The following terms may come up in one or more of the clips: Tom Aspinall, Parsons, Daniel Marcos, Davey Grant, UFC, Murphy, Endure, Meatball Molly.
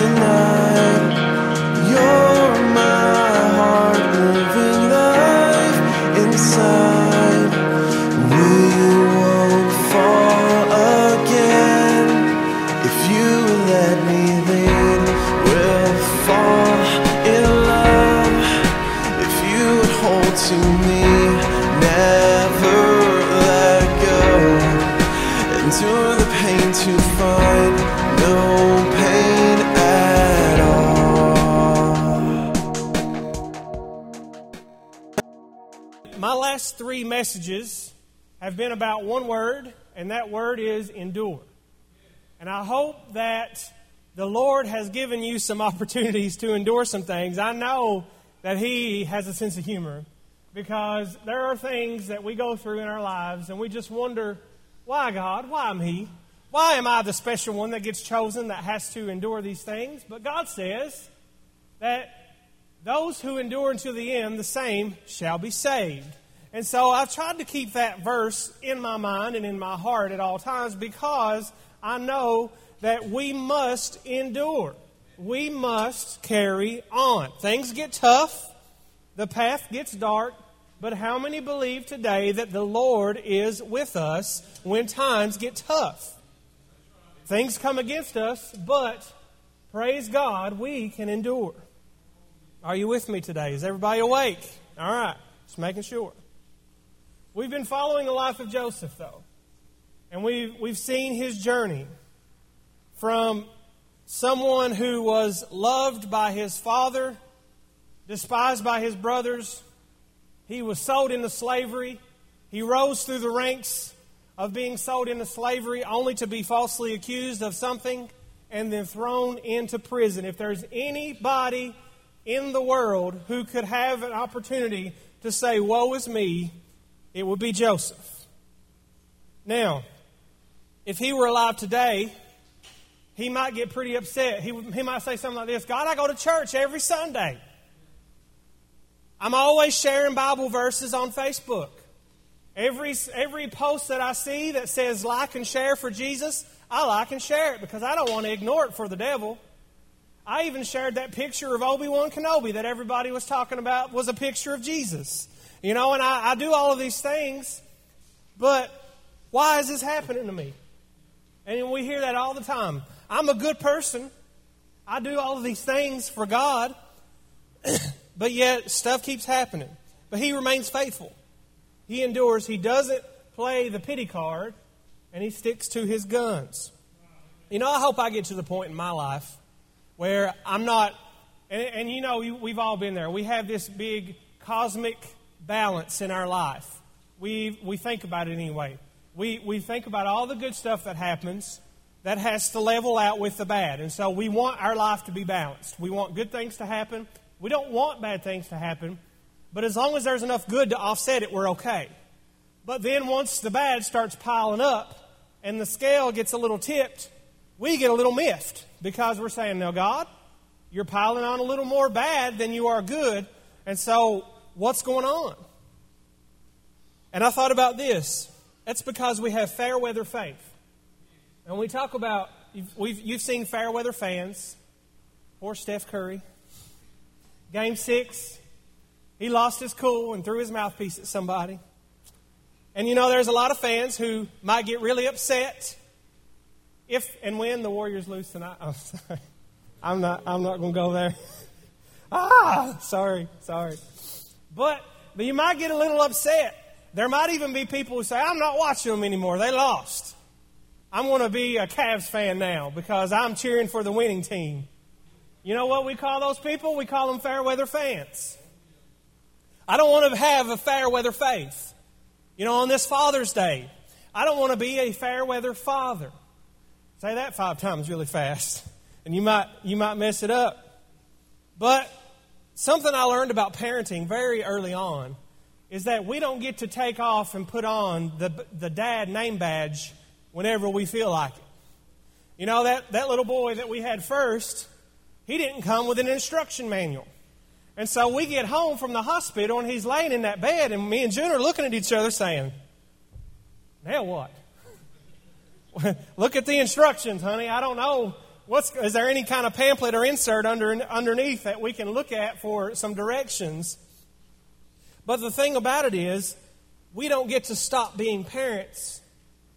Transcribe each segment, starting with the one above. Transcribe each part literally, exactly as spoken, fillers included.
tonight. You're my heart, living life inside. We won't fall again. If you let me lead, we'll fall in love. If you would hold to me, never let go. Endure the pain to find no pain at all. My last three messages have been about one word, and that word is endure. And I hope that the Lord has given you some opportunities to endure some things. I know that He has a sense of humor, because there are things that we go through in our lives and we just wonder, why God? Why me? Why am I the special one that gets chosen that has to endure these things? But God says that those who endure until the end, the same shall be saved. And so I've tried to keep that verse in my mind and in my heart at all times, because I know that we must endure. We must carry on. Things get tough. The path gets dark. But how many believe today that the Lord is with us when times get tough? Things come against us, but praise God, we can endure. Are you with me today? Is everybody awake? All right, just making sure. We've been following the life of Joseph, though, and we've, we've seen his journey from someone who was loved by his father, despised by his brothers. He was sold into slavery. He rose through the ranks of being sold into slavery only to be falsely accused of something and then thrown into prison. If there's anybody in the world who could have an opportunity to say, woe is me, it would be Joseph. Now, if he were alive today, he might get pretty upset. He, he might say something like this, God, I go to church every Sunday. I'm always sharing Bible verses on Facebook. Every every post that I see that says like and share for Jesus, I like and share it because I don't want to ignore it for the devil. I even shared that picture of Obi-Wan Kenobi that everybody was talking about was a picture of Jesus. You know, and I, I do all of these things, but why is this happening to me? And we hear that all the time. I'm a good person. I do all of these things for God. But yet, stuff keeps happening. But he remains faithful. He endures. He doesn't play the pity card, and he sticks to his guns. You know, I hope I get to the point in my life where I'm not, and, and you know, we've all been there. We have this big cosmic balance in our life. We we think about it anyway. We, we think about all the good stuff that happens that has to level out with the bad. And so we want our life to be balanced. We want good things to happen. We don't want bad things to happen, but as long as there's enough good to offset it, we're okay. But then once the bad starts piling up and the scale gets a little tipped, we get a little miffed because we're saying, now, God, you're piling on a little more bad than you are good, and so what's going on? And I thought about this. That's because we have fair weather faith. And we talk about, we've, you've seen fair weather fans, poor Steph Curry. Game six, he lost his cool and threw his mouthpiece at somebody. And, you know, there's a lot of fans who might get really upset if and when the Warriors lose tonight. I'm sorry. I'm not, I'm not going to go there. ah, sorry, sorry. But, but you might get a little upset. There might even be people who say, I'm not watching them anymore. They lost. I'm going to be a Cavs fan now because I'm cheering for the winning team. You know what we call those people? We call them fair weather fans. I don't want to have a fair weather faith. You know, on this Father's Day, I don't want to be a fair weather father. Say that five times really fast, and you might you might mess it up. But something I learned about parenting very early on is that we don't get to take off and put on the the dad name badge whenever we feel like it. You know, that, that little boy that we had first, he didn't come with an instruction manual. And so we get home from the hospital and he's laying in that bed and me and June are looking at each other saying, now what? Look at the instructions, honey. I don't know what's, is there any kind of pamphlet or insert under, underneath that we can look at for some directions? But the thing about it is, we don't get to stop being parents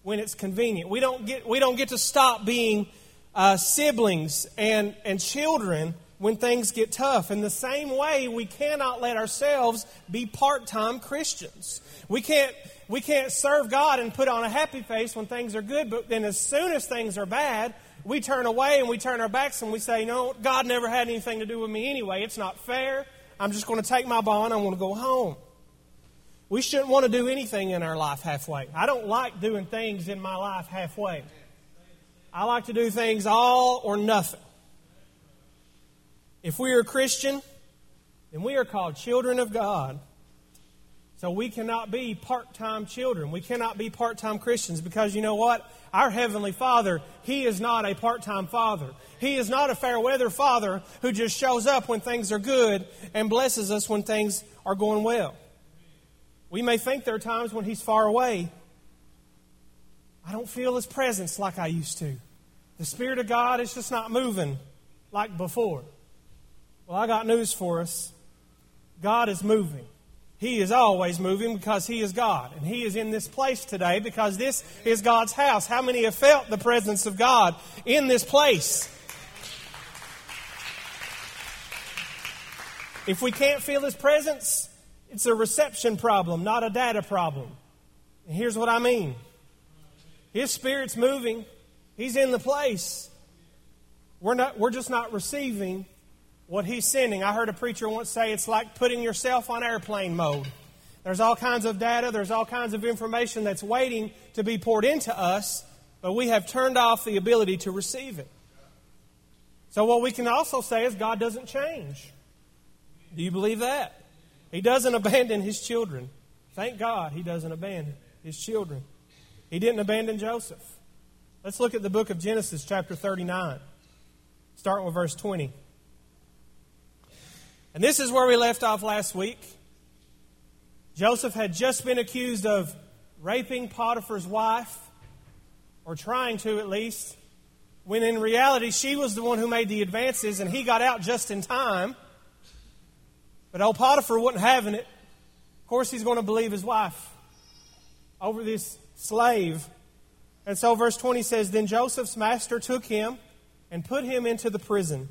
when it's convenient. We don't get we don't get to stop being uh, siblings and, and children when things get tough. In the same way, we cannot let ourselves be part-time Christians. We can't we can't serve God and put on a happy face when things are good, but then as soon as things are bad, we turn away and we turn our backs and we say, no, God never had anything to do with me anyway. It's not fair. I'm just going to take my bond. I'm going to go home. We shouldn't want to do anything in our life halfway. I don't like doing things in my life halfway. I like to do things all or nothing. If we are a Christian, then we are called children of God. So we cannot be part-time children. We cannot be part-time Christians because you know what? Our Heavenly Father, He is not a part-time Father. He is not a fair-weather Father who just shows up when things are good and blesses us when things are going well. We may think there are times when He's far away. I don't feel His presence like I used to. The Spirit of God is just not moving like before. Well, I got news for us. God is moving. He is always moving because He is God. And He is in this place today because this is God's house. How many have felt the presence of God in this place? If we can't feel His presence, it's a reception problem, not a data problem. And here's what I mean. His Spirit's moving. He's in the place. We're not. We're just not receiving what He's sending. I heard a preacher once say it's like putting yourself on airplane mode. There's all kinds of data, there's all kinds of information that's waiting to be poured into us, but we have turned off the ability to receive it. So what we can also say is God doesn't change. Do you believe that? He doesn't abandon His children. Thank God He doesn't abandon His children. He didn't abandon Joseph. Let's look at the book of Genesis, chapter thirty-nine, starting with verse twenty. And this is where we left off last week. Joseph had just been accused of raping Potiphar's wife, or trying to at least, when in reality she was the one who made the advances and he got out just in time. But old Potiphar wasn't having it. Of course he's going to believe his wife over this slave. And so verse twenty says, Then Joseph's master took him and put him into the prison,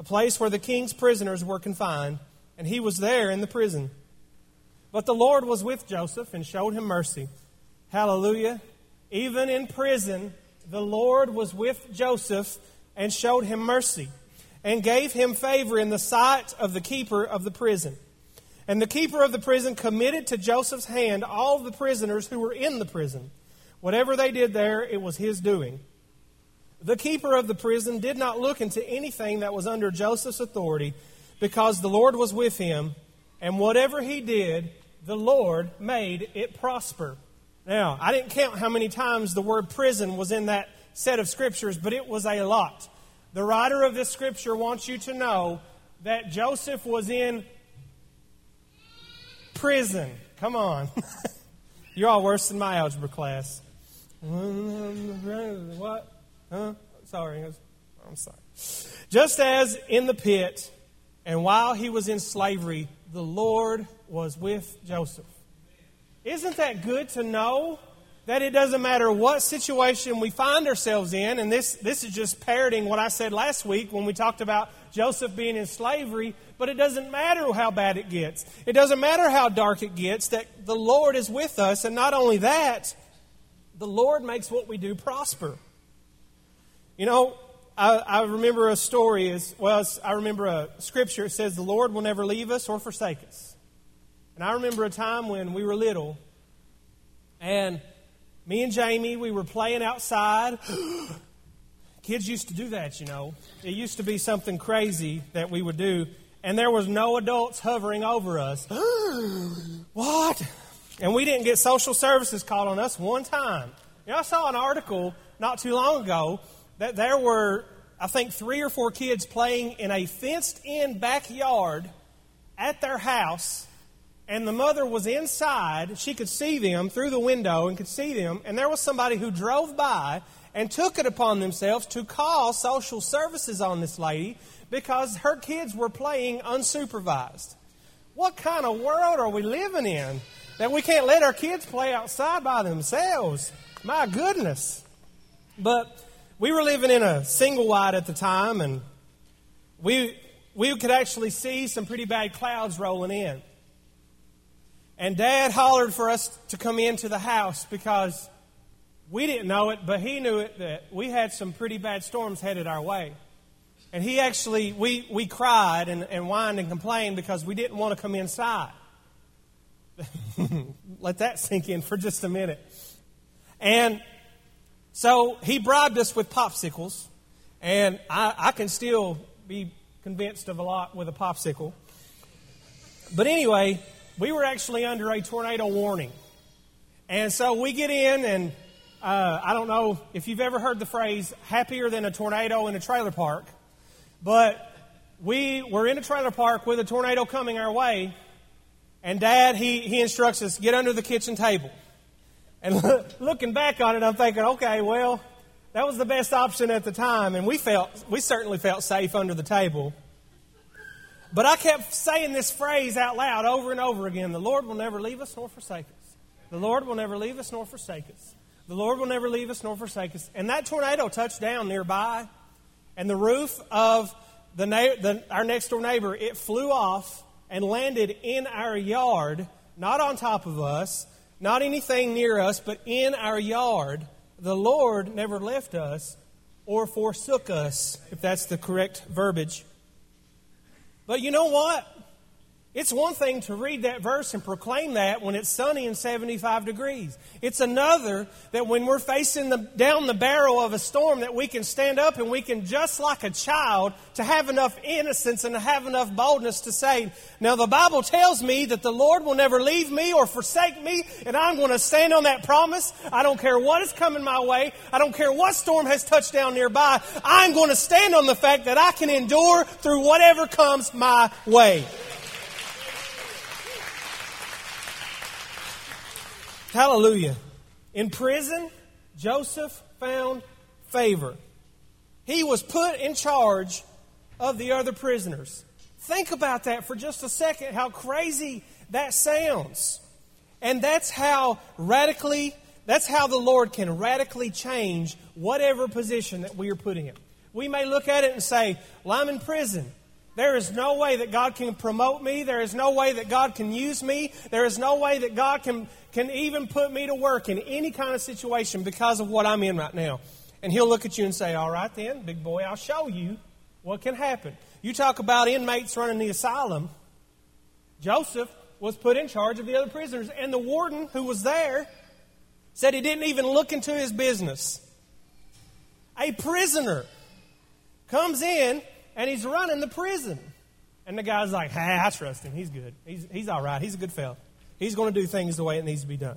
a place where the king's prisoners were confined, and he was there in the prison. But the Lord was with Joseph and showed him mercy. Hallelujah. Even in prison, the Lord was with Joseph and showed him mercy, and gave him favor in the sight of the keeper of the prison. And the keeper of the prison committed to Joseph's hand all the prisoners who were in the prison. Whatever they did there, it was his doing. The keeper of the prison did not look into anything that was under Joseph's authority, because the Lord was with him, and whatever he did, the Lord made it prosper. Now, I didn't count how many times the word prison was in that set of scriptures, but it was a lot. The writer of this scripture wants you to know that Joseph was in prison. Come on. You're all worse than my algebra class. What? Huh? Sorry. I'm sorry. Just as in the pit, and while he was in slavery, the Lord was with Joseph. Isn't that good to know that it doesn't matter what situation we find ourselves in? And this, this is just parroting what I said last week when we talked about Joseph being in slavery, but it doesn't matter how bad it gets. It doesn't matter how dark it gets, that the Lord is with us. And not only that, the Lord makes what we do prosper. You know, I, I remember a story as well as I remember a scripture. It says the Lord will never leave us or forsake us. And I remember a time when we were little, and me and Jamie, we were playing outside. Kids used to do that, you know. It used to be something crazy that we would do, and there was no adults hovering over us. What? And we didn't get social services called on us one time. You know, I saw an article not too long ago that there were, I think, three or four kids playing in a fenced-in backyard at their house, and the mother was inside. She could see them through the window and could see them. And there was somebody who drove by and took it upon themselves to call social services on this lady because her kids were playing unsupervised. What kind of world are we living in that we can't let our kids play outside by themselves? My goodness. But we were living in a single wide at the time, and we we could actually see some pretty bad clouds rolling in. And Dad hollered for us to come into the house because we didn't know it, but he knew it, that we had some pretty bad storms headed our way. And he actually, we, we cried and, and whined and complained because we didn't want to come inside. Let that sink in for just a minute. And so he bribed us with popsicles, and I, I can still be convinced of a lot with a popsicle. But anyway, we were actually under a tornado warning. And so we get in, and uh, I don't know if you've ever heard the phrase, happier than a tornado in a trailer park, but we were in a trailer park with a tornado coming our way, and Dad, he, he instructs us, get under the kitchen table. And looking back on it, I'm thinking, okay, well, that was the best option at the time. And we felt, we certainly felt safe under the table. But I kept saying this phrase out loud over and over again. The Lord will never leave us nor forsake us. The Lord will never leave us nor forsake us. The Lord will never leave us nor forsake us. And that tornado touched down nearby. And the roof of the, na- the our next door neighbor, it flew off and landed in our yard, not on top of us, not anything near us, but in our yard. The Lord never left us or forsook us, if that's the correct verbiage. But you know what? It's one thing to read that verse and proclaim that when it's sunny and seventy-five degrees. It's another that when we're facing the, down the barrel of a storm, that we can stand up and we can, just like a child, to have enough innocence and to have enough boldness to say, now the Bible tells me that the Lord will never leave me or forsake me, and I'm going to stand on that promise. I don't care what is coming my way. I don't care what storm has touched down nearby. I'm going to stand on the fact that I can endure through whatever comes my way. Hallelujah. In prison, Joseph found favor. He was put in charge of the other prisoners. Think about that for just a second, how crazy that sounds. And that's how radically, that's how the Lord can radically change whatever position that we are putting in. We may look at it and say, well, I'm in prison. There is no way that God can promote me. There is no way that God can use me. There is no way that God can, can even put me to work in any kind of situation because of what I'm in right now. And he'll look at you and say, all right then, big boy, I'll show you what can happen. You talk about inmates running the asylum. Joseph was put in charge of the other prisoners. And the warden who was there said he didn't even look into his business. A prisoner comes in. And he's running the prison. And the guy's like, hey, I trust him. He's good. He's, he's all right. He's a good fella. He's going to do things the way it needs to be done.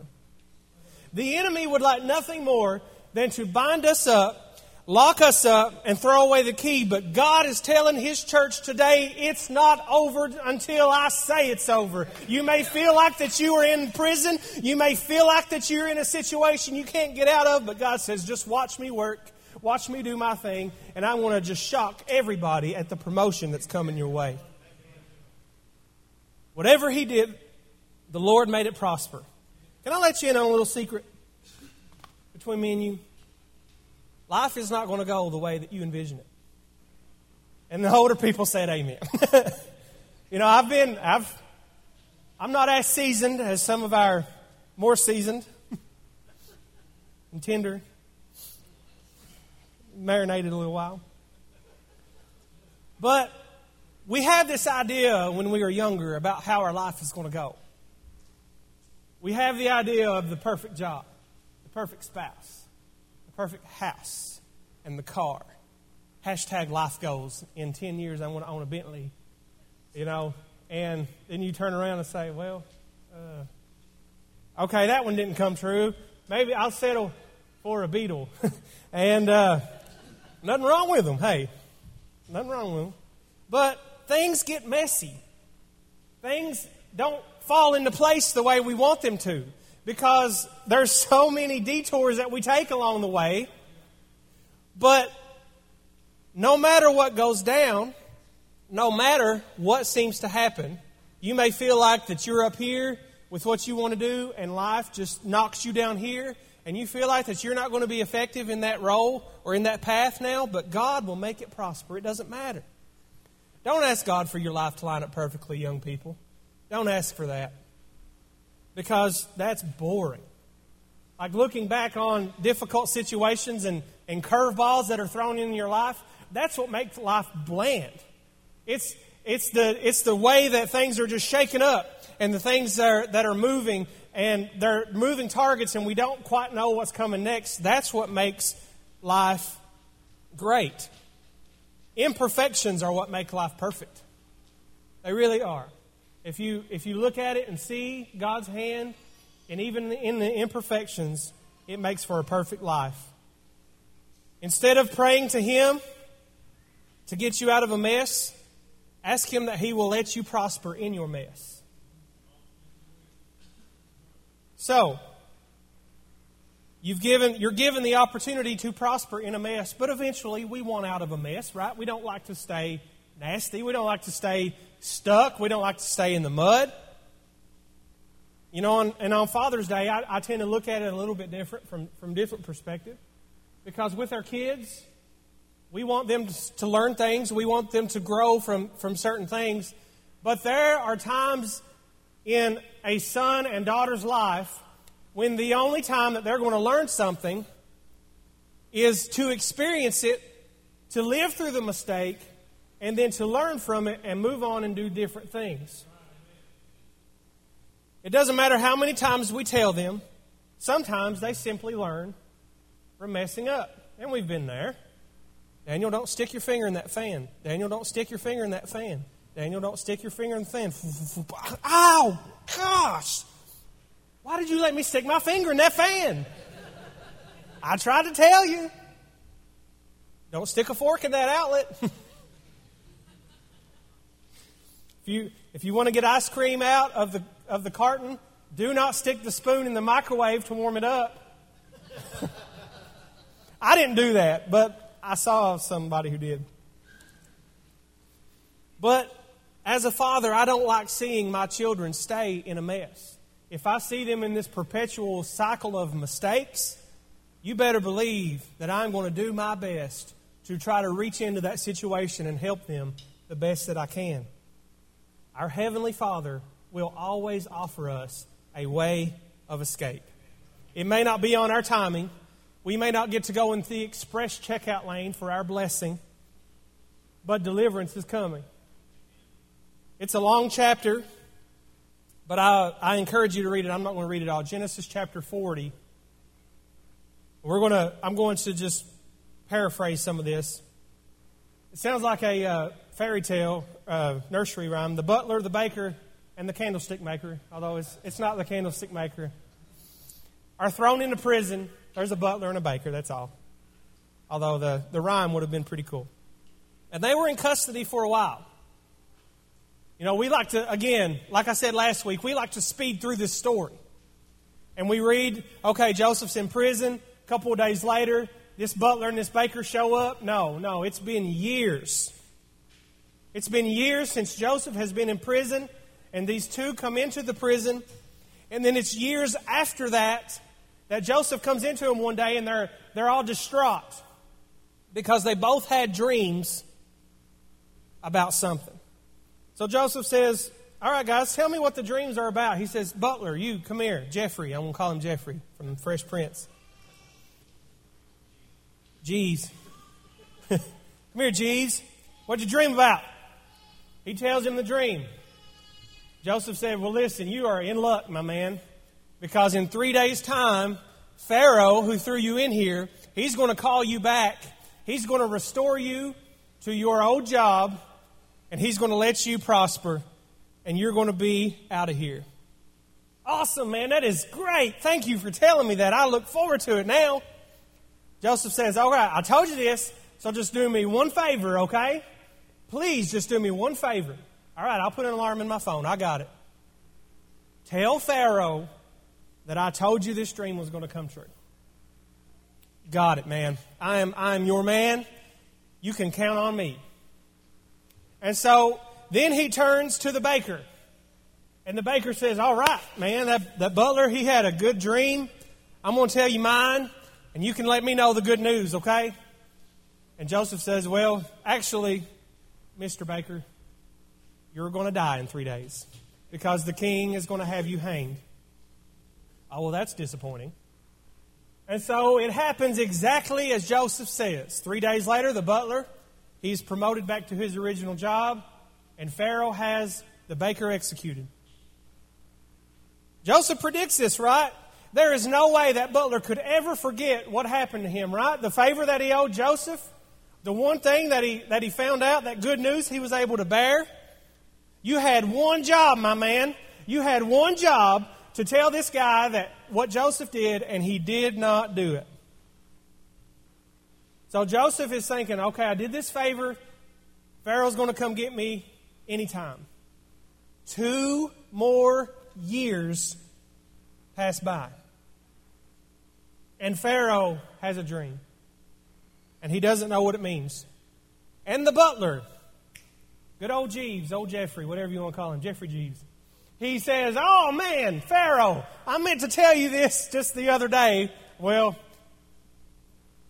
The enemy would like nothing more than to bind us up, lock us up, and throw away the key. But God is telling his church today, it's not over until I say it's over. You may feel like that you are in prison. You may feel like that you're in a situation you can't get out of. But God says, just watch me work. Watch me do my thing, and I want to just shock everybody at the promotion that's coming your way. Whatever he did, the Lord made it prosper. Can I let you in on a little secret between me and you? Life is not going to go the way that you envision it. And the older people said amen. You know, I've been, I've, I'm not as seasoned as some of our more seasoned and tender. Marinated a little while. But we had this idea when we were younger about how our life is going to go. We have the idea of the perfect job, the perfect spouse, the perfect house, and the car. Hashtag life goals. In ten years, I want to own a Bentley. You know, and then you turn around and say, well, uh, okay, that one didn't come true. Maybe I'll settle for a Beetle. and, uh, Nothing wrong with them, hey. Nothing wrong with them. But things get messy. Things don't fall into place the way we want them to, because there's so many detours that we take along the way. But no matter what goes down, no matter what seems to happen, you may feel like that you're up here with what you want to do, and life just knocks you down here, and you feel like that you're not going to be effective in that role or in that path now, but God will make it prosper. It doesn't matter. Don't ask God for your life to line up perfectly, young people. Don't ask for that, because that's boring. Like looking back on difficult situations and, and curveballs that are thrown in your life, that's what makes life bland. It's it's the it's the way that things are just shaken up, and the things that are, that are moving, and they're moving targets, and we don't quite know what's coming next. That's what makes life great. Imperfections are what make life perfect. They really are. If you if you look at it and see God's hand, and even in the imperfections, it makes for a perfect life. Instead of praying to Him to get you out of a mess, ask Him that He will let you prosper in your mess. So, you've given, you're given the opportunity to prosper in a mess, but eventually we want out of a mess, right? We don't like to stay nasty. We don't like to stay stuck. We don't like to stay in the mud. You know, on, and on Father's Day, I, I tend to look at it a little bit different from, from different perspective, because with our kids, we want them to learn things. We want them to grow from, from certain things. But there are times in a son and daughter's life when the only time that they're going to learn something is to experience it, to live through the mistake, and then to learn from it and move on and do different things. It doesn't matter how many times we tell them. Sometimes they simply learn from messing up. And we've been there. Daniel, don't stick your finger in that fan. Daniel, don't stick your finger in that fan. Daniel, don't stick your finger in the fan. Ow! Gosh! Why did you let me stick my finger in that fan? I tried to tell you. Don't stick a fork in that outlet. If you, if you want to get ice cream out of the of the carton, do not stick the spoon in the microwave to warm it up. I didn't do that, but I saw somebody who did. But as a father, I don't like seeing my children stay in a mess. If I see them in this perpetual cycle of mistakes, you better believe that I'm going to do my best to try to reach into that situation and help them the best that I can. Our Heavenly Father will always offer us a way of escape. It may not be on our timing. We may not get to go in the express checkout lane for our blessing, but deliverance is coming. It's a long chapter, but I, I encourage you to read it. I'm not going to read it all. Genesis chapter forty. We're going to. I'm going to just paraphrase some of this. It sounds like a uh, fairy tale uh, nursery rhyme. The butler, the baker, and the candlestick maker, although it's, it's not the candlestick maker, are thrown into prison. There's a butler and a baker, that's all. Although the, the rhyme would have been pretty cool. And they were in custody for a while. You know, we like to, again, like I said last week, we like to speed through this story. And we read, okay, Joseph's in prison. A couple of days later, this butler and this baker show up? No, no, it's been years. It's been years since Joseph has been in prison, and these two come into the prison, and then it's years after that that Joseph comes into him one day, and they're they're all distraught because they both had dreams about something. So Joseph says, all right, guys, tell me what the dreams are about. He says, butler, you, come here. Jeffrey, I'm going to call him Jeffrey from Fresh Prince. Jeez. Come here, Jeez. What'd you dream about? He tells him the dream. Joseph said, well, listen, you are in luck, my man, because in three days' time, Pharaoh, who threw you in here, he's going to call you back. He's going to restore you to your old job, and he's going to let you prosper, and you're going to be out of here. Awesome, man. That is great. Thank you for telling me that. I look forward to it now. Joseph says, all right, I told you this, so just do me one favor, okay? Please just do me one favor. All right, I'll put an alarm in my phone. I got it. Tell Pharaoh that I told you this dream was going to come true. Got it, man. I am, I am your man. You can count on me. And so then he turns to the baker. And the baker says, all right, man, that, that butler, he had a good dream. I'm going to tell you mine, and you can let me know the good news, okay? And Joseph says, well, actually, Mister Baker, you're going to die in three days because the king is going to have you hanged. Oh, well, that's disappointing. And so it happens exactly as Joseph says. Three days later, the butler, he's promoted back to his original job, and Pharaoh has the baker executed. Joseph predicts this, right? There is no way that butler could ever forget what happened to him, right? The favor that he owed Joseph, the one thing that he that he found out, that good news he was able to bear. You had one job, my man. You had one job to tell this guy that what Joseph did, and he did not do it. So Joseph is thinking, okay, I did this favor. Pharaoh's going to come get me anytime. Two more years pass by. And Pharaoh has a dream. And he doesn't know what it means. And the butler, good old Jeeves, old Jeffrey, whatever you want to call him, Jeffrey Jeeves, he says, oh man, Pharaoh, I meant to tell you this just the other day. Well,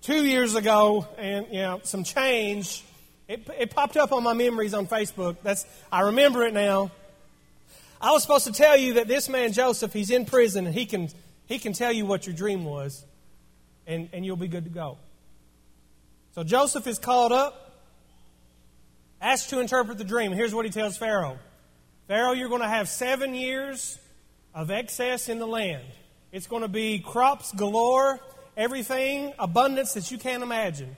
two years ago, and you know, some change, it, it popped up on my memories on Facebook. That's I remember it now. I was supposed to tell you that this man Joseph, he's in prison, and he can he can tell you what your dream was, and, and you'll be good to go. So Joseph is called up, asked to interpret the dream. Here's what he tells Pharaoh. Pharaoh, you're going to have seven years of excess in the land. It's going to be crops galore, everything, abundance that you can't imagine.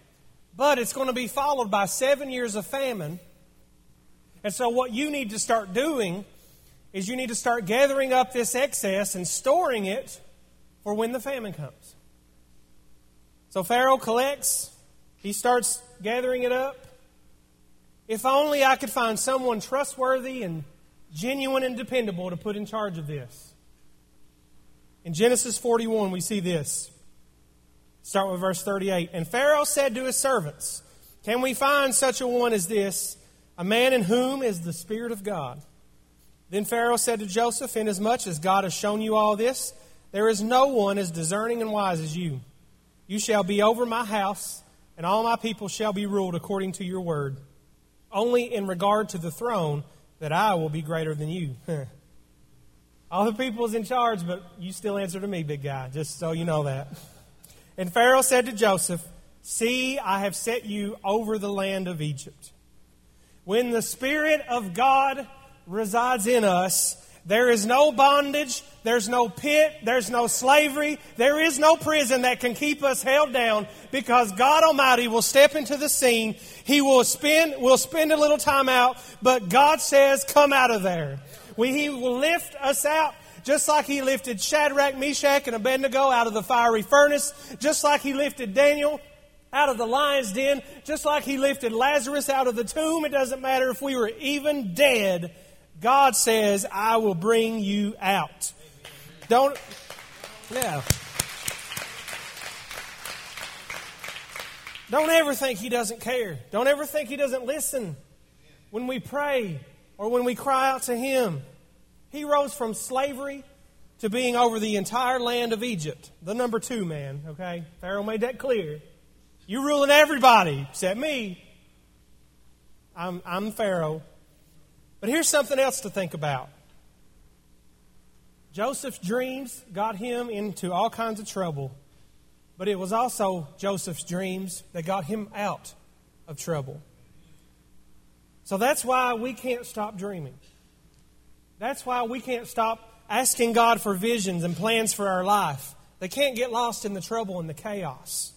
But it's going to be followed by seven years of famine. And so what you need to start doing is you need to start gathering up this excess and storing it for when the famine comes. So Pharaoh collects. He starts gathering it up. If only I could find someone trustworthy and genuine and dependable to put in charge of this. In Genesis forty-one, we see this. Start with verse thirty-eight. And Pharaoh said to his servants, can we find such a one as this, a man in whom is the Spirit of God? Then Pharaoh said to Joseph, inasmuch as God has shown you all this, there is no one as discerning and wise as you. You shall be over my house, and all my people shall be ruled according to your word. Only in regard to the throne that I will be greater than you. All the people is in charge, but you still answer to me, big guy, just so you know that. And Pharaoh said to Joseph, see, I have set you over the land of Egypt. When the Spirit of God resides in us, there is no bondage, there's no pit, there's no slavery, there is no prison that can keep us held down, because God Almighty will step into the scene. He will spend, will spend a little time out, but God says, come out of there. We, he will lift us out, just like he lifted Shadrach, Meshach, and Abednego out of the fiery furnace, just like he lifted Daniel out of the lion's den, just like he lifted Lazarus out of the tomb. It doesn't matter if we were even dead. God says, I will bring you out. Don't, yeah. Don't ever think he doesn't care. Don't ever think he doesn't listen when we pray or when we cry out to him. He rose from slavery to being over the entire land of Egypt. The number two man, okay? Pharaoh made that clear. You're ruling everybody except me. I'm, I'm Pharaoh. But here's something else to think about. Joseph's dreams got him into all kinds of trouble, but it was also Joseph's dreams that got him out of trouble. So that's why we can't stop dreaming. That's why we can't stop asking God for visions and plans for our life. They can't get lost in the trouble and the chaos.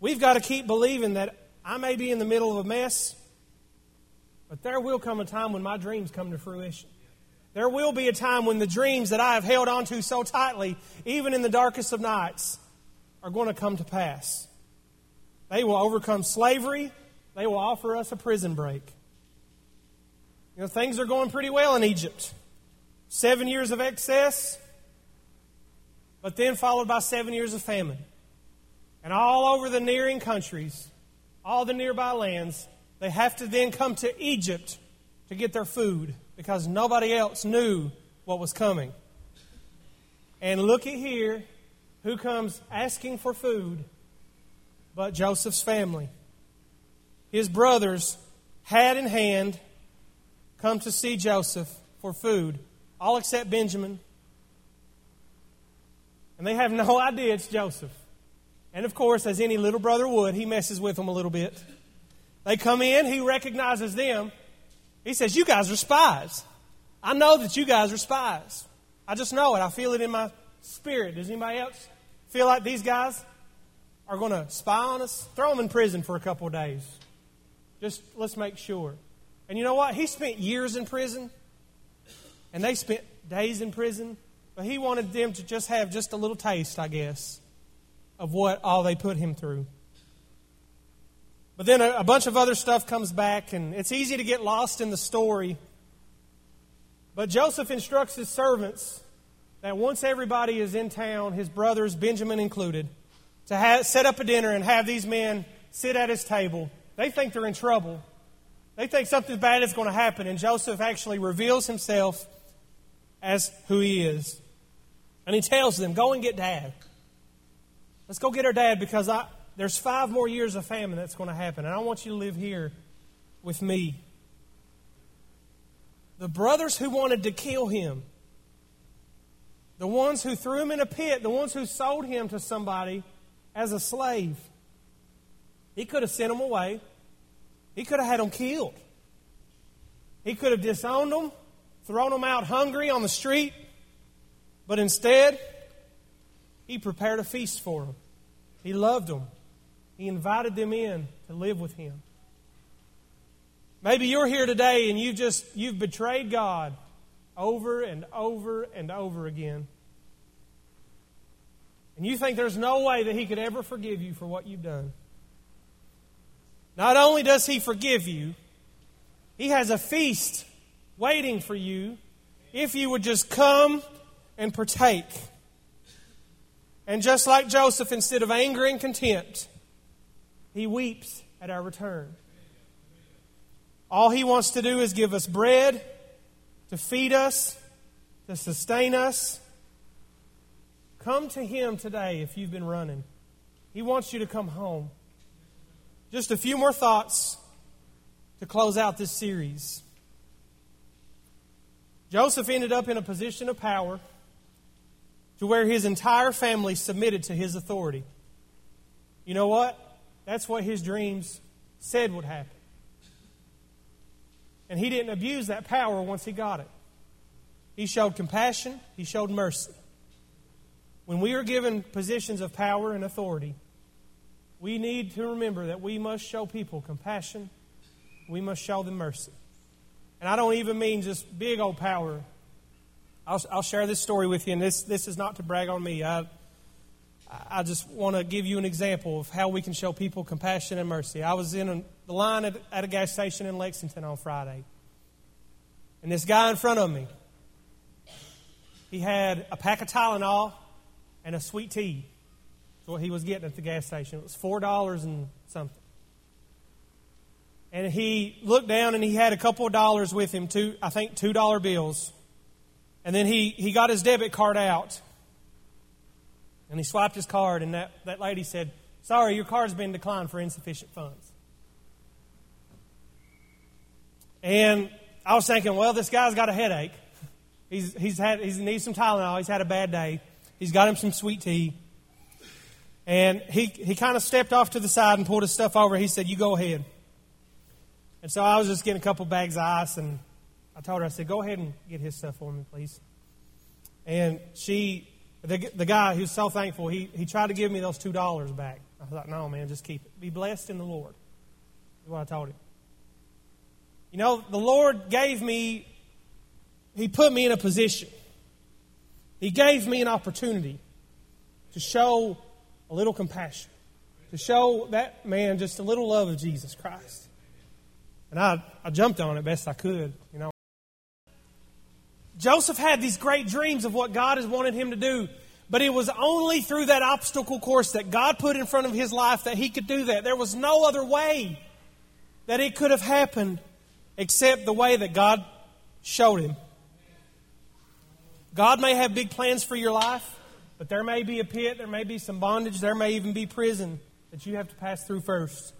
We've got to keep believing that I may be in the middle of a mess, but there will come a time when my dreams come to fruition. There will be a time when the dreams that I have held on to so tightly, even in the darkest of nights, are going to come to pass. They will overcome slavery. They will offer us a prison break. You know, things are going pretty well in Egypt. Seven years of excess, but then followed by seven years of famine. And all over the nearing countries, all the nearby lands, they have to then come to Egypt to get their food because nobody else knew what was coming. And look at here, who comes asking for food but Joseph's family. His brothers, hat in hand, come to see Joseph for food, all except Benjamin. And they have no idea it's Joseph. And of course, as any little brother would, he messes with them a little bit. They come in, he recognizes them. He says, "You guys are spies. I know that you guys are spies. I just know it. I feel it in my spirit." Does anybody else feel like these guys are going to spy on us? Throw them in prison for a couple of days. Just let's make sure. And you know what? He spent years in prison, and they spent days in prison. But he wanted them to just have just a little taste, I guess, of what all they put him through. But then a, a bunch of other stuff comes back, and it's easy to get lost in the story. But Joseph instructs his servants that once everybody is in town, his brothers, Benjamin included, to have, set up a dinner and have these men sit at his table. They think they're in trouble. They think something bad is going to happen, and Joseph actually reveals himself as who he is. And he tells them, "Go and get Dad. Let's go get our dad, because I, there's five more years of famine that's going to happen, and I want you to live here with me." The brothers who wanted to kill him, the ones who threw him in a pit, the ones who sold him to somebody as a slave, he could have sent him away. He could have had them killed. He could have disowned them, thrown them out hungry on the street. But instead, he prepared a feast for them. He loved them. He invited them in to live with him. Maybe you're here today and you just you've betrayed God over and over and over again. And you think there's no way that he could ever forgive you for what you've done. Not only does he forgive you, he has a feast waiting for you if you would just come and partake. And just like Joseph, instead of anger and contempt, he weeps at our return. All he wants to do is give us bread, to feed us, to sustain us. Come to him today if you've been running. He wants you to come home. Just a few more thoughts to close out this series. Joseph ended up in a position of power to where his entire family submitted to his authority. You know what? That's what his dreams said would happen. And he didn't abuse that power once he got it. He showed compassion. He showed mercy. When we are given positions of power and authority, we need to remember that we must show people compassion. We must show them mercy. And I don't even mean just big old power. I'll, I'll share this story with you, and this, this is not to brag on me. I, I just want to give you an example of how we can show people compassion and mercy. I was in a, the line at, at a gas station in Lexington on Friday. And this guy in front of me, he had a pack of Tylenol and a sweet tea. What he was getting at the gas station. It was four dollars and something. And he looked down and he had a couple of dollars with him, two, I think two dollar bills. And then he, he got his debit card out and he swiped his card, and that, that lady said, "Sorry, your card's been declined for insufficient funds." And I was thinking, well, this guy's got a headache. He's, he's had, he needs some Tylenol. He's had a bad day. He's got him some sweet tea. And he, he kind of stepped off to the side and pulled his stuff over. He said, "You go ahead." And so I was just getting a couple bags of ice, and I told her, I said, "Go ahead and get his stuff for me, please." And she, the, the guy who's so thankful, he, he tried to give me those two dollars back. I was like, "No, man, just keep it. Be blessed in the Lord," is what I told him. You know, the Lord gave me, he put me in a position. He gave me an opportunity to show a little compassion, to show that man just a little love of Jesus Christ. And I, I jumped on it best I could, you know. Joseph had these great dreams of what God has wanted him to do, but it was only through that obstacle course that God put in front of his life that he could do that. There was no other way that it could have happened except the way that God showed him. God may have big plans for your life, but there may be a pit, there may be some bondage, there may even be prison that you have to pass through first.